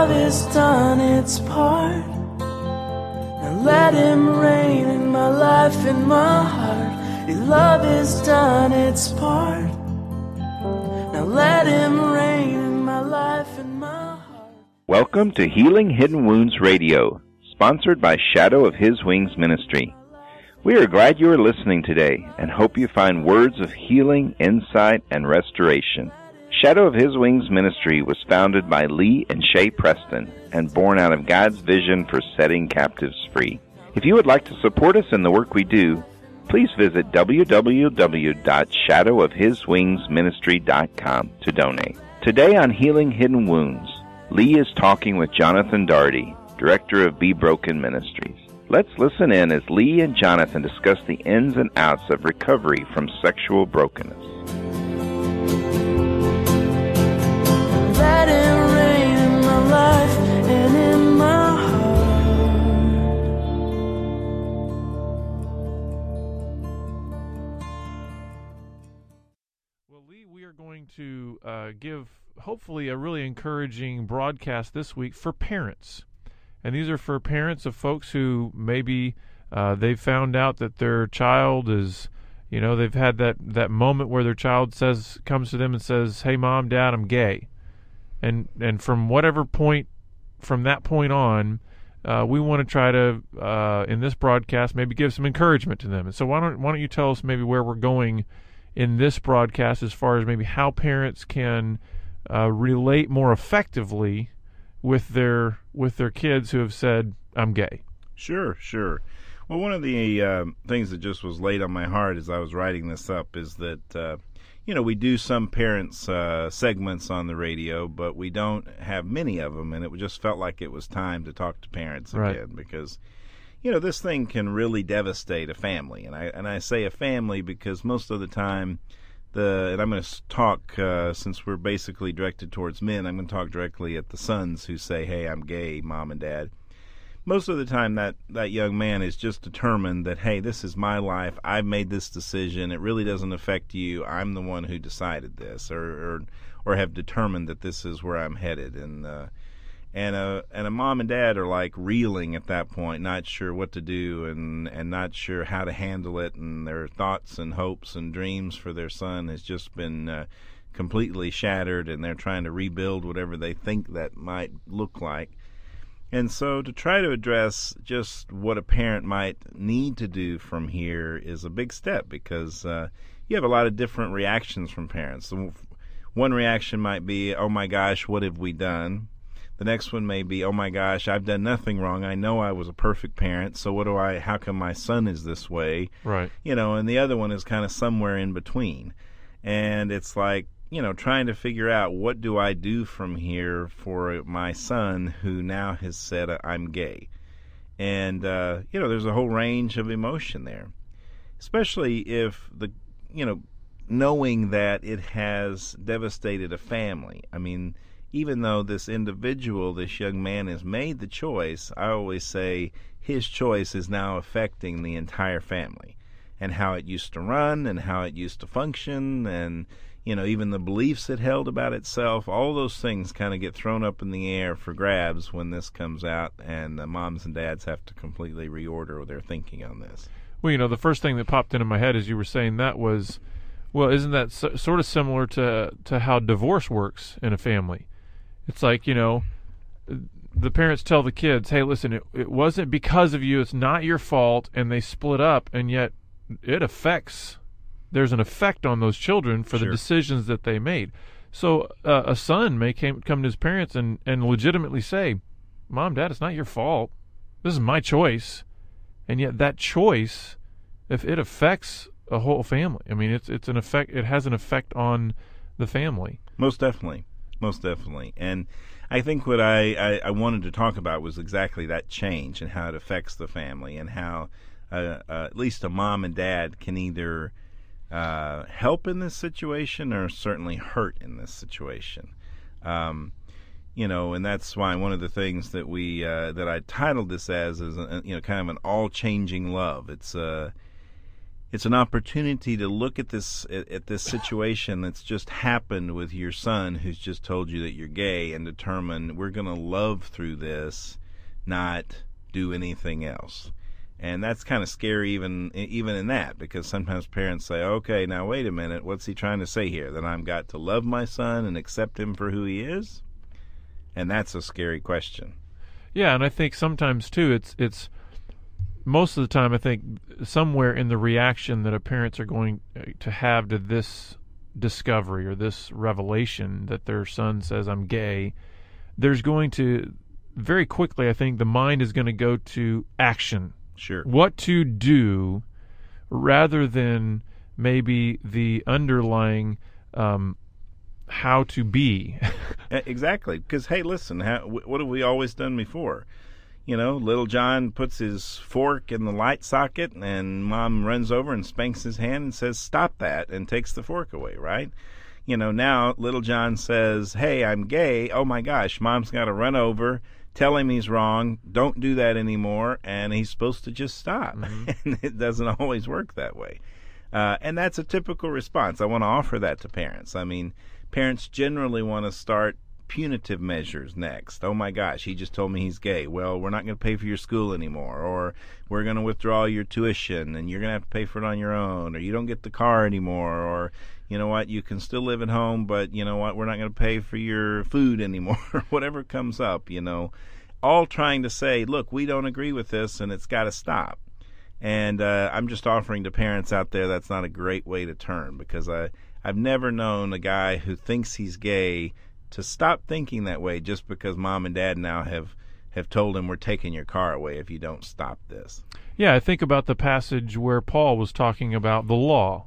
love has done its part. Now let Him reign in my life and my heart. Your love has done its part. Now let Him reign in my life and my heart. Welcome to Healing Hidden Wounds Radio, sponsored by Shadow of His Wings Ministry. We are glad you are listening today and hope you find words of healing, insight, and restoration. Shadow of His Wings Ministry was founded by Lee and Shea Preston and born out of God's vision for setting captives free. If you would like to support us in the work we do, please visit www.shadowofhiswingsministry.com to donate. Today on Healing Hidden Wounds, Lee is talking with Jonathan Daugherty, Director of Be Broken Ministries. Let's listen in as Lee and Jonathan discuss the ins and outs of recovery from sexual brokenness. Let it rain in my life and in my heart. Well, Lee, we are going to give, hopefully, a really encouraging broadcast this week for parents. And these are for parents of folks who maybe they found out that their child is, you know, they've had that moment where their child comes to them and says, "Hey, Mom, Dad, I'm gay." And from that point on, we want to try to, in this broadcast, maybe give some encouragement to them. And so why don't you tell us maybe where we're going in this broadcast as far as maybe how parents can relate more effectively with their kids who have said, "I'm gay." Sure. Well, one of the things that just was laid on my heart as I was writing this up is that, we do some parents' segments on the radio, but we don't have many of them, and it just felt like it was time to talk to parents again, right? Because, this thing can really devastate a family. And I say a family because most of the time, and I'm going to talk, since we're basically directed towards men, I'm going to talk directly at the sons who say, "Hey, I'm gay, Mom and Dad." Most of the time that young man is just determined that, hey, this is my life. I've made this decision. It really doesn't affect you. I'm the one who decided this or have determined that this is where I'm headed. And a mom and dad are like reeling at that point, not sure what to do and not sure how to handle it, and their thoughts and hopes and dreams for their son has just been completely shattered, and they're trying to rebuild whatever they think that might look like. And so to try to address just what a parent might need to do from here is a big step, because you have a lot of different reactions from parents. So one reaction might be, "Oh my gosh, what have we done?" The next one may be, "Oh my gosh, I've done nothing wrong. I know I was a perfect parent. So how come my son is this way?" Right. And the other one is kind of somewhere in between. And it's like, trying to figure out, what do I do from here for my son who now has said, "I'm gay"? And, there's a whole range of emotion there, especially if knowing that it has devastated a family. I mean, even though this young man has made the choice, I always say his choice is now affecting the entire family and how it used to run and how it used to function and, even the beliefs it held about itself. All those things kind of get thrown up in the air for grabs when this comes out, and the moms and dads have to completely reorder their thinking on this. Well, the first thing that popped into my head as you were saying that was, well, isn't that sort of similar to how divorce works in a family? It's like, the parents tell the kids, "Hey, listen, it wasn't because of you. It's not your fault." And they split up, and yet there's an effect on those children for the decisions that they made. So a son may come to his parents and legitimately say, "Mom, Dad, it's not your fault. This is my choice." And yet that choice, if it affects a whole family, I mean, it's an effect. It has an effect on the family. Most definitely. And I think what I wanted to talk about was exactly that change and how it affects the family, and how at least a mom and dad can either help in this situation or certainly hurt in this situation. And that's why one of the things that we that I titled this as is kind of an all-changing love. It's it's an opportunity to look at this situation that's just happened with your son who's just told you that you're gay and determine we're going to love through this, not do anything else. And that's kind of scary even in that, because sometimes parents say, okay, now wait a minute, what's he trying to say here? That I've got to love my son and accept him for who he is? And that's a scary question. Yeah, and I think sometimes, too, it's most of the time, I think, somewhere in the reaction that parents are going to have to this discovery or this revelation that their son says, I'm gay, there's going to, very quickly, I think, the mind is going to go to action. Sure. What to do rather than maybe the underlying how to be. Exactly. Because, hey, listen, what have we always done before? You know, little John puts his fork in the light socket and mom runs over and spanks his hand and says, stop that, and takes the fork away, right? You know, now little John says, hey, I'm gay. Oh, my gosh, mom's got to run over, tell him he's wrong, don't do that anymore, and he's supposed to just stop. Mm-hmm. And it doesn't always work that way. And that's a typical response. I want to offer that to parents. I mean, parents generally want to start punitive measures next. Oh, my gosh, he just told me he's gay. Well, we're not going to pay for your school anymore, or we're going to withdraw your tuition, and you're going to have to pay for it on your own, or you don't get the car anymore, or you know what, you can still live at home, but you know what, we're not going to pay for your food anymore, whatever comes up, you know, all trying to say, look, we don't agree with this and it's got to stop. And I'm just offering to parents out there, that's not a great way to turn, because I've never known a guy who thinks he's gay to stop thinking that way just because mom and dad now have told him we're taking your car away if you don't stop this. Yeah, I think about the passage where Paul was talking about the law,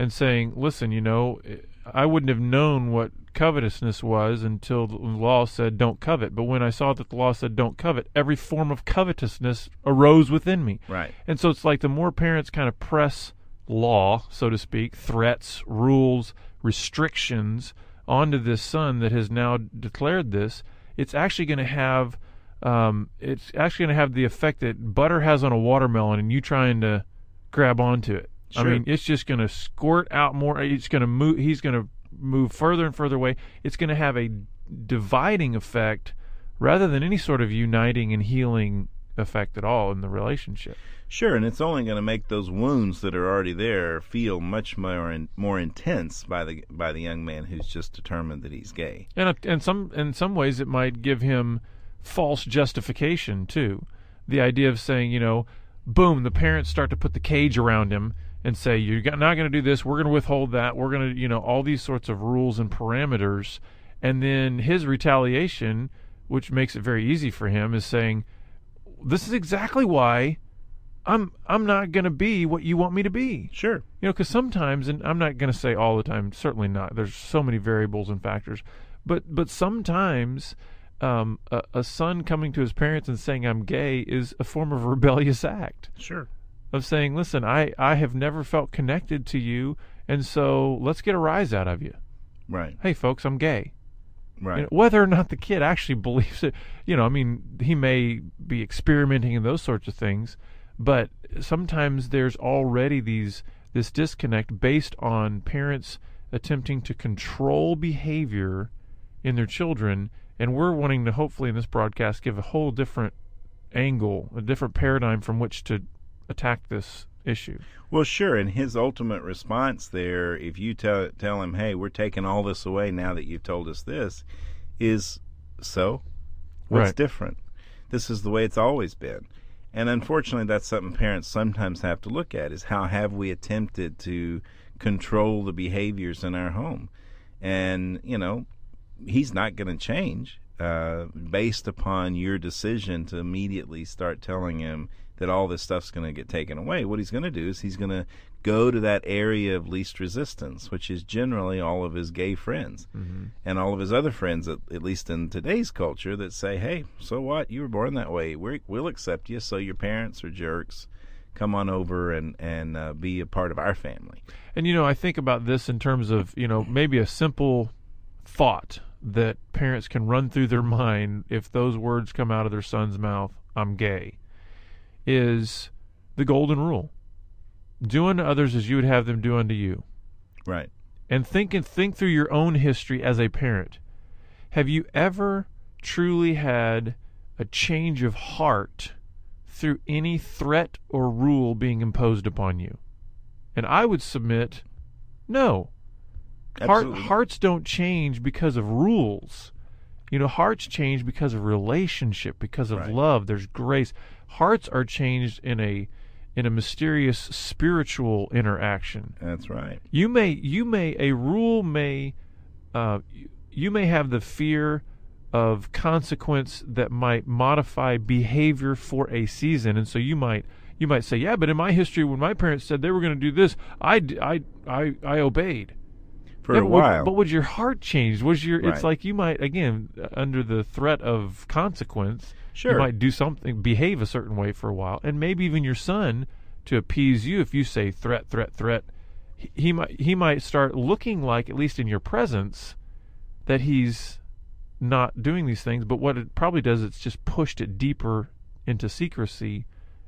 and saying, listen, you know, I wouldn't have known what covetousness was until the law said don't covet. But when I saw that the law said don't covet, every form of covetousness arose within me. Right. And so it's like the more parents kind of press law, so to speak, threats, rules, restrictions onto this son that has now declared this, it's actually going to have the effect that butter has on a watermelon and you trying to grab onto it. Sure. I mean, it's just going to squirt out more. It's going to move. He's going to move further and further away. It's going to have a dividing effect rather than any sort of uniting and healing effect at all in the relationship. Sure, and it's only going to make those wounds that are already there feel much more intense by the young man who's just determined that he's gay. And in some ways, it might give him false justification too. The idea of saying, you know, boom, the parents start to put the cage around him and say, you're not going to do this, we're going to withhold that, we're going to, you know, all these sorts of rules and parameters. And then his retaliation, which makes it very easy for him, is saying, this is exactly why I'm not going to be what you want me to be. Sure. You know, because sometimes, and I'm not going to say all the time, certainly not, there's so many variables and factors, but sometimes a son coming to his parents and saying I'm gay is a form of rebellious act. Sure. Of saying, listen, I have never felt connected to you, and so let's get a rise out of you. Right. Hey, folks, I'm gay. Right. You know, whether or not the kid actually believes it, you know, I mean, he may be experimenting in those sorts of things, but sometimes there's already this disconnect based on parents attempting to control behavior in their children, and we're wanting to hopefully in this broadcast give a whole different angle, a different paradigm from which to attack this issue. Well, sure, and his ultimate response there, if you tell him, hey, we're taking all this away now that you've told us this, is, so? What's different? This is the way it's always been. And unfortunately, that's something parents sometimes have to look at, is how have we attempted to control the behaviors in our home? And, you know, he's not going to change based upon your decision to immediately start telling him that all this stuff's going to get taken away. What he's going to do is he's going to go to that area of least resistance, which is generally all of his gay friends, mm-hmm. and all of his other friends, at least in today's culture, that say, hey, so what? You were born that way. We'll accept you, so your parents are jerks. Come on over and be a part of our family. And, you know, I think about this in terms of, you know, maybe a simple thought that parents can run through their mind if those words come out of their son's mouth, I'm gay, is the golden rule. do unto others as you would have them do unto you. Right. And think through your own history as a parent. Have you ever truly had a change of heart through any threat or rule being imposed upon you? And I would submit, no. Hearts don't change because of rules. You know, hearts change because of relationship, because of love. There's grace. Hearts are changed in a mysterious spiritual interaction. That's right. You may have the fear of consequence that might modify behavior for a season, and so you might say, yeah, but in my history, when my parents said they were going to do this, I obeyed. For a while. But was your heart changed? It's like you might, again, under the threat of consequence, you might do something, behave a certain way for a while, and maybe even your son, to appease you, if you say threat, he might start looking like, at least in your presence, that he's not doing these things, but what it probably does, it's just pushed it deeper into secrecy,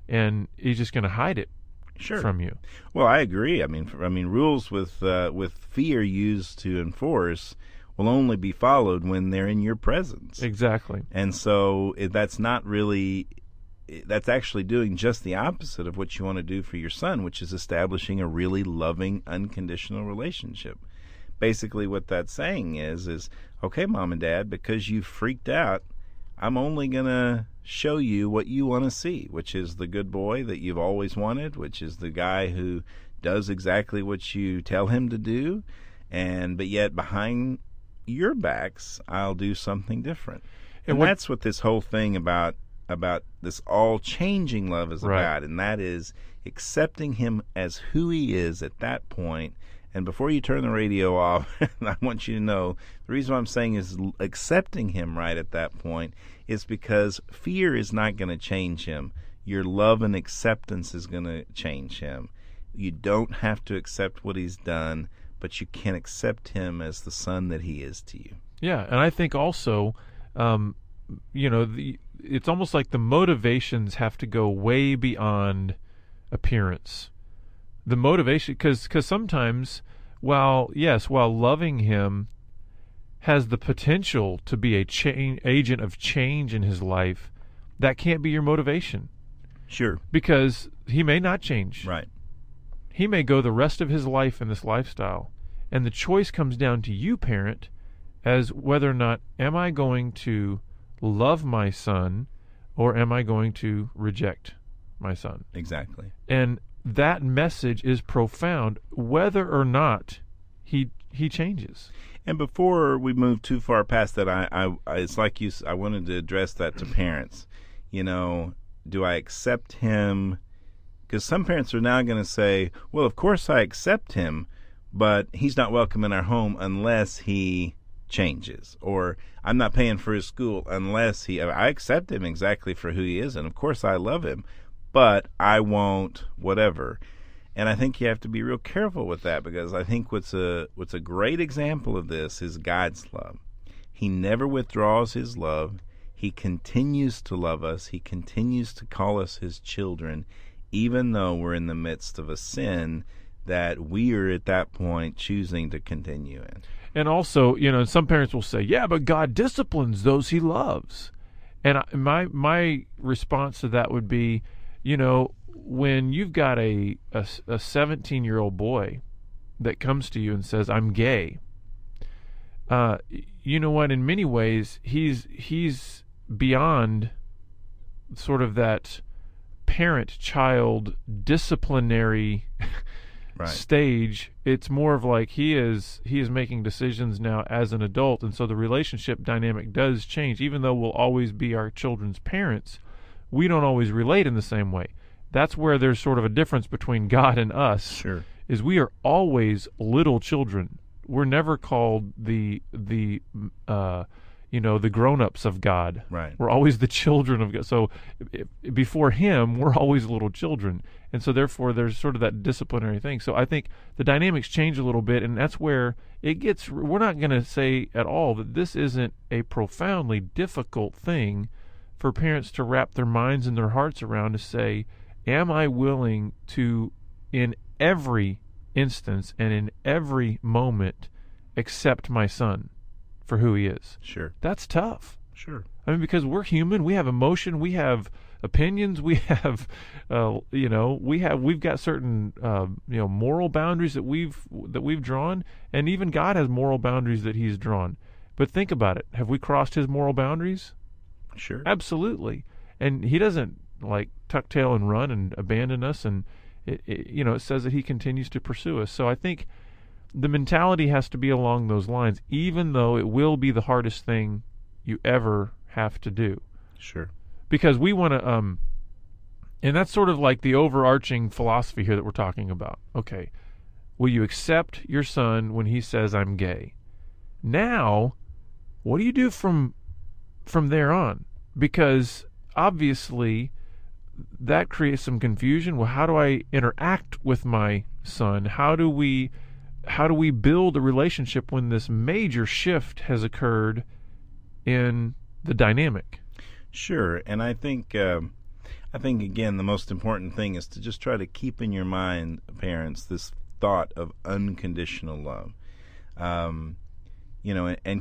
and he's just going to hide it. Sure. From you. Well, I agree. I mean, rules with fear used to enforce will only be followed when they're in your presence. Exactly. And so that's actually doing just the opposite of what you want to do for your son, which is establishing a really loving, unconditional relationship. Basically, what that's saying is, okay, Mom and Dad, because you freaked out, I'm only going to show you what you want to see, which is the good boy that you've always wanted, which is the guy who does exactly what you tell him to do, but yet behind your backs, I'll do something different. And that's what this whole thing about this all-changing love is about, and that is accepting him as who he is at that point. And before you turn the radio off, I want you to know, the reason why I'm saying is accepting him right at that point is because fear is not going to change him. Your love and acceptance is going to change him. You don't have to accept what he's done, but you can accept him as the son that he is to you. Yeah, and I think also, it's almost like the motivations have to go way beyond appearance. The motivation, because sometimes, while loving him has the potential to be a agent of change in his life, that can't be your motivation. Sure. Because he may not change. Right. He may go the rest of his life in this lifestyle. And the choice comes down to you, parent, as whether or not, am I going to love my son or am I going to reject my son? Exactly. And that message is profound, whether or not he changes. And before we move too far past that, I wanted to address that to parents. You know, do I accept him? Because some parents are now going to say, well, of course I accept him, but he's not welcome in our home unless he changes, or I'm not paying for his school unless I accept him exactly for who he is, and of course I love him, but I won't whatever. And I think you have to be real careful with that, because I think what's a great example of this is God's love. He never withdraws his love. He continues to love us. He continues to call us his children, even though we're in the midst of a sin that we are at that point choosing to continue in. And also, you know, some parents will say, yeah, but God disciplines those he loves. And my response to that would be, you know, when you've got a 17-year-old boy that comes to you and says, I'm gay, you know what, in many ways, he's beyond sort of that parent-child disciplinary stage. It's more of like he is making decisions now as an adult, and so the relationship dynamic does change. Even though we'll always be our children's parents, we don't always relate in the same way. That's where there's sort of a difference between God and us. Sure. Is we are always little children. We're never called the grown-ups of God. Right. We're always the children of God. So before him, we're always little children. And so therefore there's sort of that disciplinary thing. So I think the dynamics change a little bit, and that's where we're not going to say at all that this isn't a profoundly difficult thing for parents to wrap their minds and their hearts around, to say, am I willing to in every instance and in every moment accept my son for who he is. Sure. That's tough. Sure. I mean, because we're human, we have emotion, we have opinions, we have, we've got certain, moral boundaries that we've drawn, and even God has moral boundaries that He's drawn. But think about it: have we crossed His moral boundaries? Sure, absolutely. And He doesn't tuck tail and run and abandon us, and it says that He continues to pursue us. So I think the mentality has to be along those lines, even though it will be the hardest thing you ever have to do. Sure. Because we want to, and that's sort of like the overarching philosophy here that we're talking about. Okay, will you accept your son when he says, I'm gay? Now, what do you do from there on? Because obviously that creates some confusion. Well, how do I interact with my son? How do we build a relationship when this major shift has occurred in the dynamic? Sure, and I think again the most important thing is to just try to keep in your mind, parents, this thought of unconditional love, and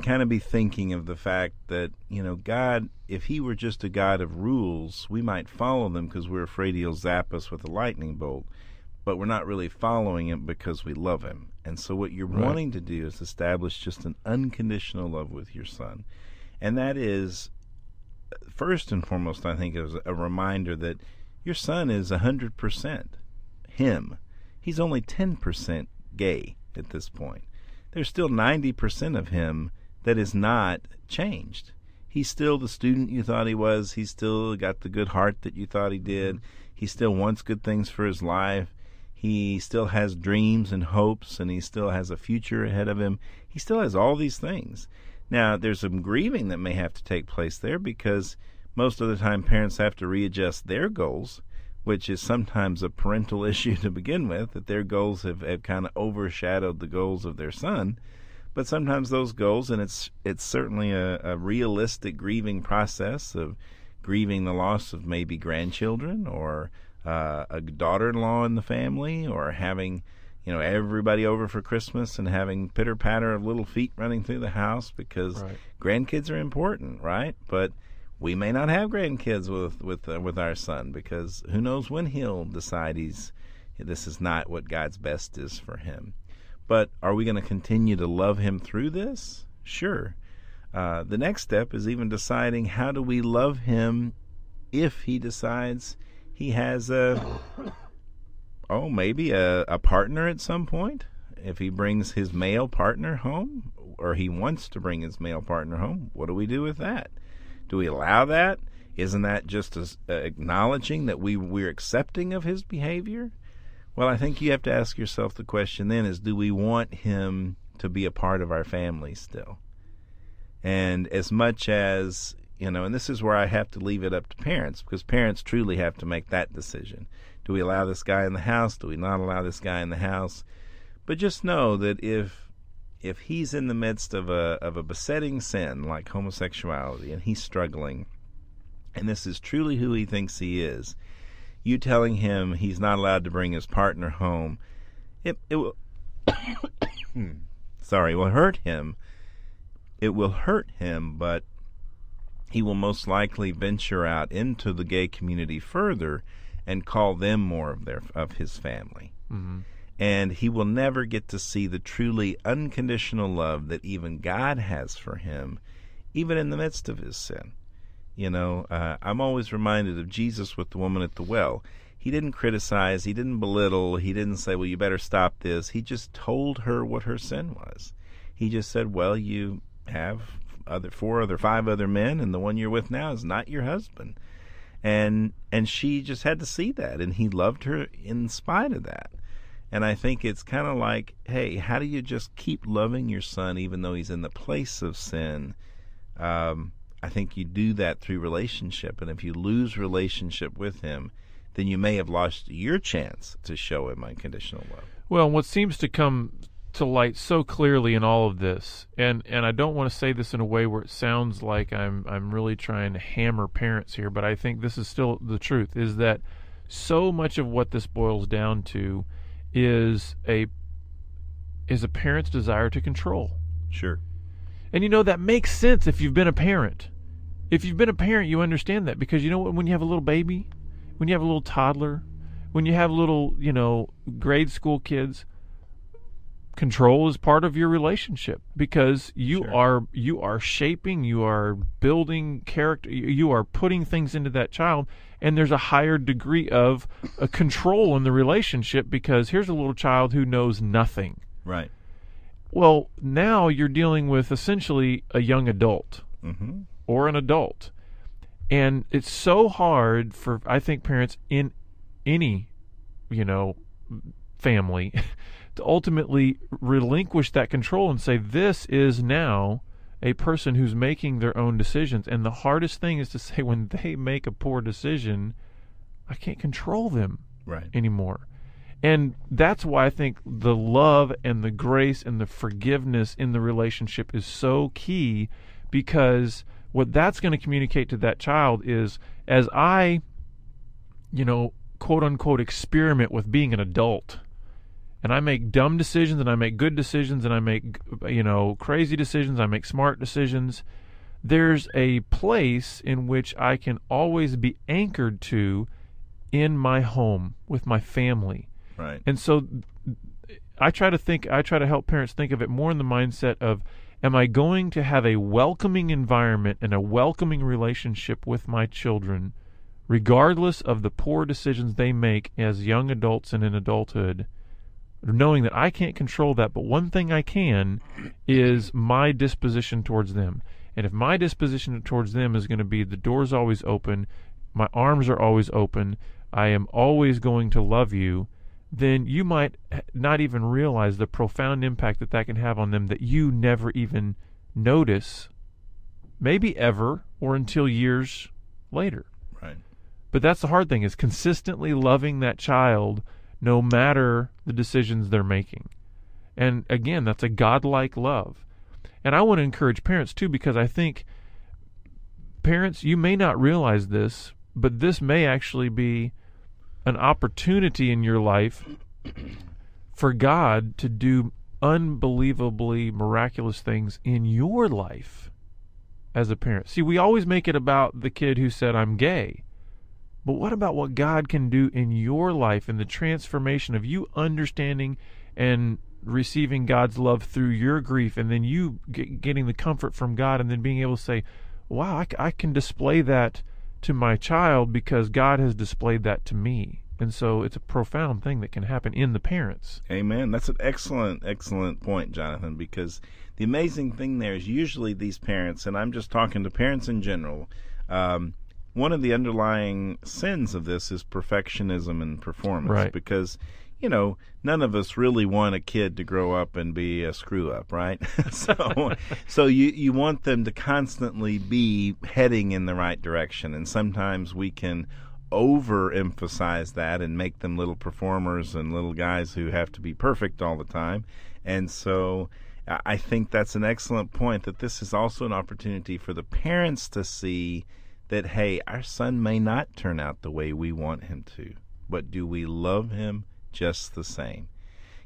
kind of be thinking of the fact that God, if He were just a God of rules, we might follow them because we're afraid He'll zap us with a lightning bolt, but we're not really following Him because we love Him. And so what you're right. wanting to do is establish just an unconditional love with your son, and that is, first and foremost, I think it was a reminder that your son is 100% him. He's only 10% gay at this point. There's still 90% of him that is not changed. He's still the student you thought he was. He's still got the good heart that you thought he did. He still wants good things for his life. He still has dreams and hopes, and he still has a future ahead of him. He still has all these things. Now, there's some grieving that may have to take place there, because most of the time parents have to readjust their goals, which is sometimes a parental issue to begin with, that their goals have kind of overshadowed the goals of their son. But sometimes those goals, and it's certainly a realistic grieving process of grieving the loss of maybe grandchildren or a daughter-in-law in the family, or having everybody over for Christmas and having pitter-patter of little feet running through the house, because right. grandkids are important, right? But we may not have grandkids with our son, because who knows when he'll decide this is not what God's best is for him. But are we going to continue to love him through this? Sure. The next step is even deciding, how do we love him if he decides he has maybe a partner at some point? If he brings his male partner home, or he wants to bring his male partner home, what do we do with that? Do we allow that? Isn't that just acknowledging that we're accepting of his behavior? Well, I think you have to ask yourself the question then is, do we want him to be a part of our family still? And as much as, and this is where I have to leave it up to parents, because parents truly have to make that decision. Do we allow this guy in the house? Do we not allow this guy in the house? But just know that if he's in the midst of a besetting sin like homosexuality, and he's struggling, and this is truly who he thinks he is, you telling him he's not allowed to bring his partner home, it will sorry, will hurt him. It will hurt him, but he will most likely venture out into the gay community further and call them more of his family. Mm-hmm. And he will never get to see the truly unconditional love that even God has for him, even in the midst of his sin. I'm always reminded of Jesus with the woman at the well. He didn't criticize. He didn't belittle. He didn't say, well, you better stop this. He just told her what her sin was. He just said, well, you have five other men, and the one you're with now is not your husband. And she just had to see that, and he loved her in spite of that. And I think it's kind of like, hey, how do you just keep loving your son even though he's in the place of sin? I think you do that through relationship, and if you lose relationship with him, then you may have lost your chance to show him unconditional love. Well, what seems to come to light so clearly in all of this, and I don't want to say this in a way where it sounds like I'm really trying to hammer parents here, but I think this is still the truth, is that so much of what this boils down to is a parent's desire to control. Sure. And you know, that makes sense if you've been a parent. If you've been a parent, you understand that, because you know what, when you have a little baby, when you have a little toddler, when you have little, you know, grade school kids, control is part of your relationship, because you are shaping, you are building character, you are putting things into that child, and there's a higher degree of a control in the relationship, because here's a little child who knows nothing. Right. Well, now you're dealing with essentially a young adult. Mm-hmm. Or an adult. And it's so hard for, I think, parents in any, you know, family to ultimately relinquish that control and say, this is now a person who's making their own decisions. And the hardest thing is to say, when they make a poor decision, I can't control them anymore. And that's why I think the love and the grace and the forgiveness in the relationship is so key, because what that's going to communicate to that child is, as I, you know, quote unquote, experiment with being an adult, and I make dumb decisions, and I make good decisions, and I make, you know, crazy decisions, I make smart decisions, there's a place in which I can always be anchored to in my home with my family. Right. And so I try to help parents think of it more in the mindset of, am I going to have a welcoming environment and a welcoming relationship with my children, regardless of the poor decisions they make as young adults and in adulthood, knowing that I can't control that, but one thing I can is my disposition towards them. And if my disposition towards them is going to be, the door's always open, my arms are always open, I am always going to love you, then you might not even realize the profound impact that that can have on them, that you never even notice, maybe ever, or until years later. Right. But that's the hard thing, is consistently loving that child no matter the decisions they're making. And again, that's a godlike love. And I want to encourage parents too, because I think parents, you may not realize this, but this may actually be an opportunity in your life for God to do unbelievably miraculous things in your life as a parent. See, we always make it about the kid who said, I'm gay. But what about what God can do in your life, in the transformation of you understanding and receiving God's love through your grief, and then you getting the comfort from God, and then being able to say, wow, I can display that to my child because God has displayed that to me. And so it's a profound thing that can happen in the parents. Amen. That's an excellent, excellent point, Jonathan, because the amazing thing there is usually these parents, and I'm just talking to parents in general, one of the underlying sins of this is perfectionism and performance. Right. Because, you know, none of us really want a kid to grow up and be a screw-up, right? So you want them to constantly be heading in the right direction. And sometimes we can overemphasize that and make them little performers and little guys who have to be perfect all the time. And so I think that's an excellent point, that this is also an opportunity for the parents to see that, hey, our son may not turn out the way we want him to, but do we love him just the same?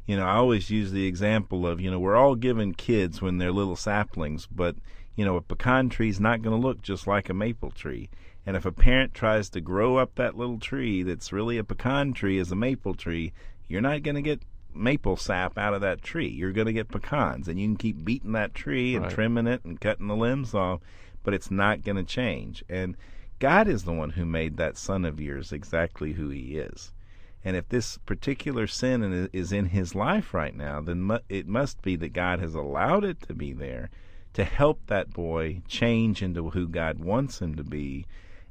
You know, I always use the example of, you know, we're all given kids when they're little saplings, but, you know, a pecan tree's not going to look just like a maple tree. And if a parent tries to grow up that little tree that's really a pecan tree as a maple tree, you're not going to get maple sap out of that tree. You're going to get pecans, and you can keep beating that tree and trimming it and cutting the limbs off, but it's not going to change. And God is the one who made that son of yours exactly who he is. And if this particular sin is in his life right now, then it must be that God has allowed it to be there to help that boy change into who God wants him to be.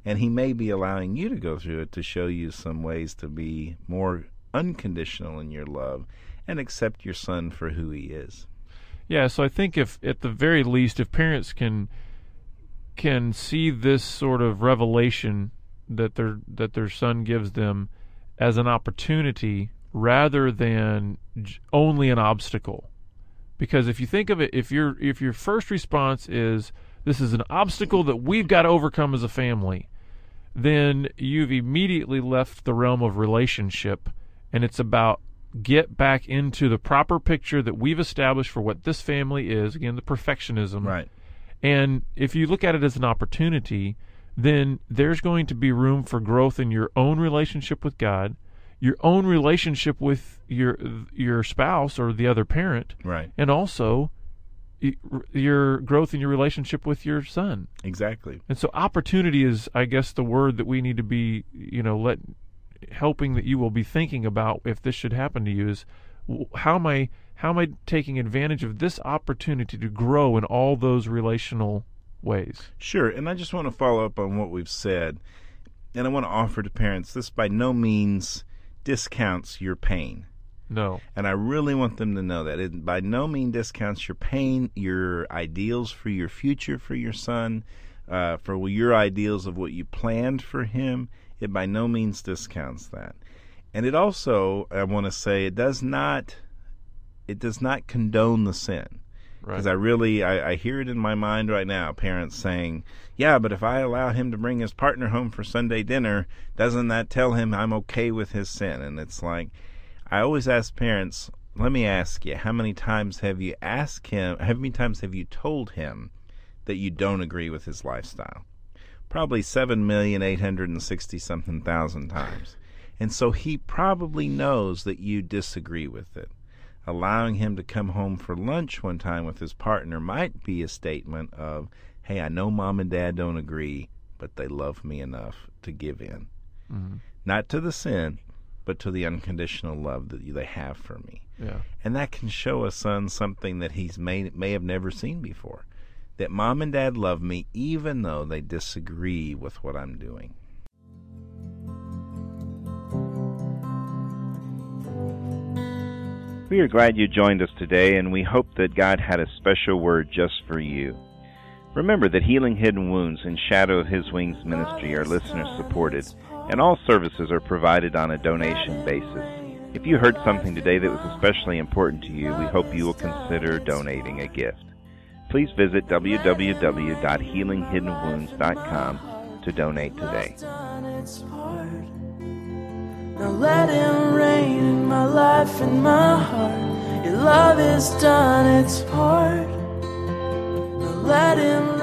And he may be allowing you to go through it to show you some ways to be more unconditional in your love and accept your son for who he is. Yeah, so I think if, at the very least, if parents can see this sort of revelation that their son gives them as an opportunity rather than only an obstacle. Because if you think of it, if your first response is, this is an obstacle that we've got to overcome as a family, then you've immediately left the realm of relationship, and it's about get back into the proper picture that we've established for what this family is, again, the perfectionism. Right. And if you look at it as an opportunity, then there's going to be room for growth in your own relationship with God, your own relationship with your spouse or the other parent, right, and also your growth in your relationship with your son. Exactly. And so opportunity is, I guess, the word that we need to be, helping that you will be thinking about if this should happen to you is, how am I taking advantage of this opportunity to grow in all those relational ways? Sure. And I just want to follow up on what we've said. And I want to offer to parents, this by no means discounts your pain. No. And I really want them to know that. It by no means discounts your pain, your ideals for your future, for your son, for your ideals of what you planned for him. It by no means discounts that. And it also, I want to say, it does not condone the sin. Because right. I hear it in my mind right now, parents saying, yeah, but if I allow him to bring his partner home for Sunday dinner, doesn't that tell him I'm okay with his sin? And it's like, I always ask parents, let me ask you, how many times have you told him that you don't agree with his lifestyle? Probably 7,860-something thousand times. And so he probably knows that you disagree with it. Allowing him to come home for lunch one time with his partner might be a statement of, hey, I know mom and dad don't agree, but they love me enough to give in. Mm-hmm. Not to the sin, but to the unconditional love that they have for me. Yeah. And that can show a son something that he may have never seen before. That mom and dad love me even though they disagree with what I'm doing. We are glad you joined us today, and we hope that God had a special word just for you. Remember that Healing Hidden Wounds and Shadow of His Wings Ministry are listener-supported, and all services are provided on a donation basis. If you heard something today that was especially important to you, we hope you will consider donating a gift. Please visit www.healinghiddenwounds.com to donate today. Now let Him reign in my life and my heart. Your love has done its part. Now let Him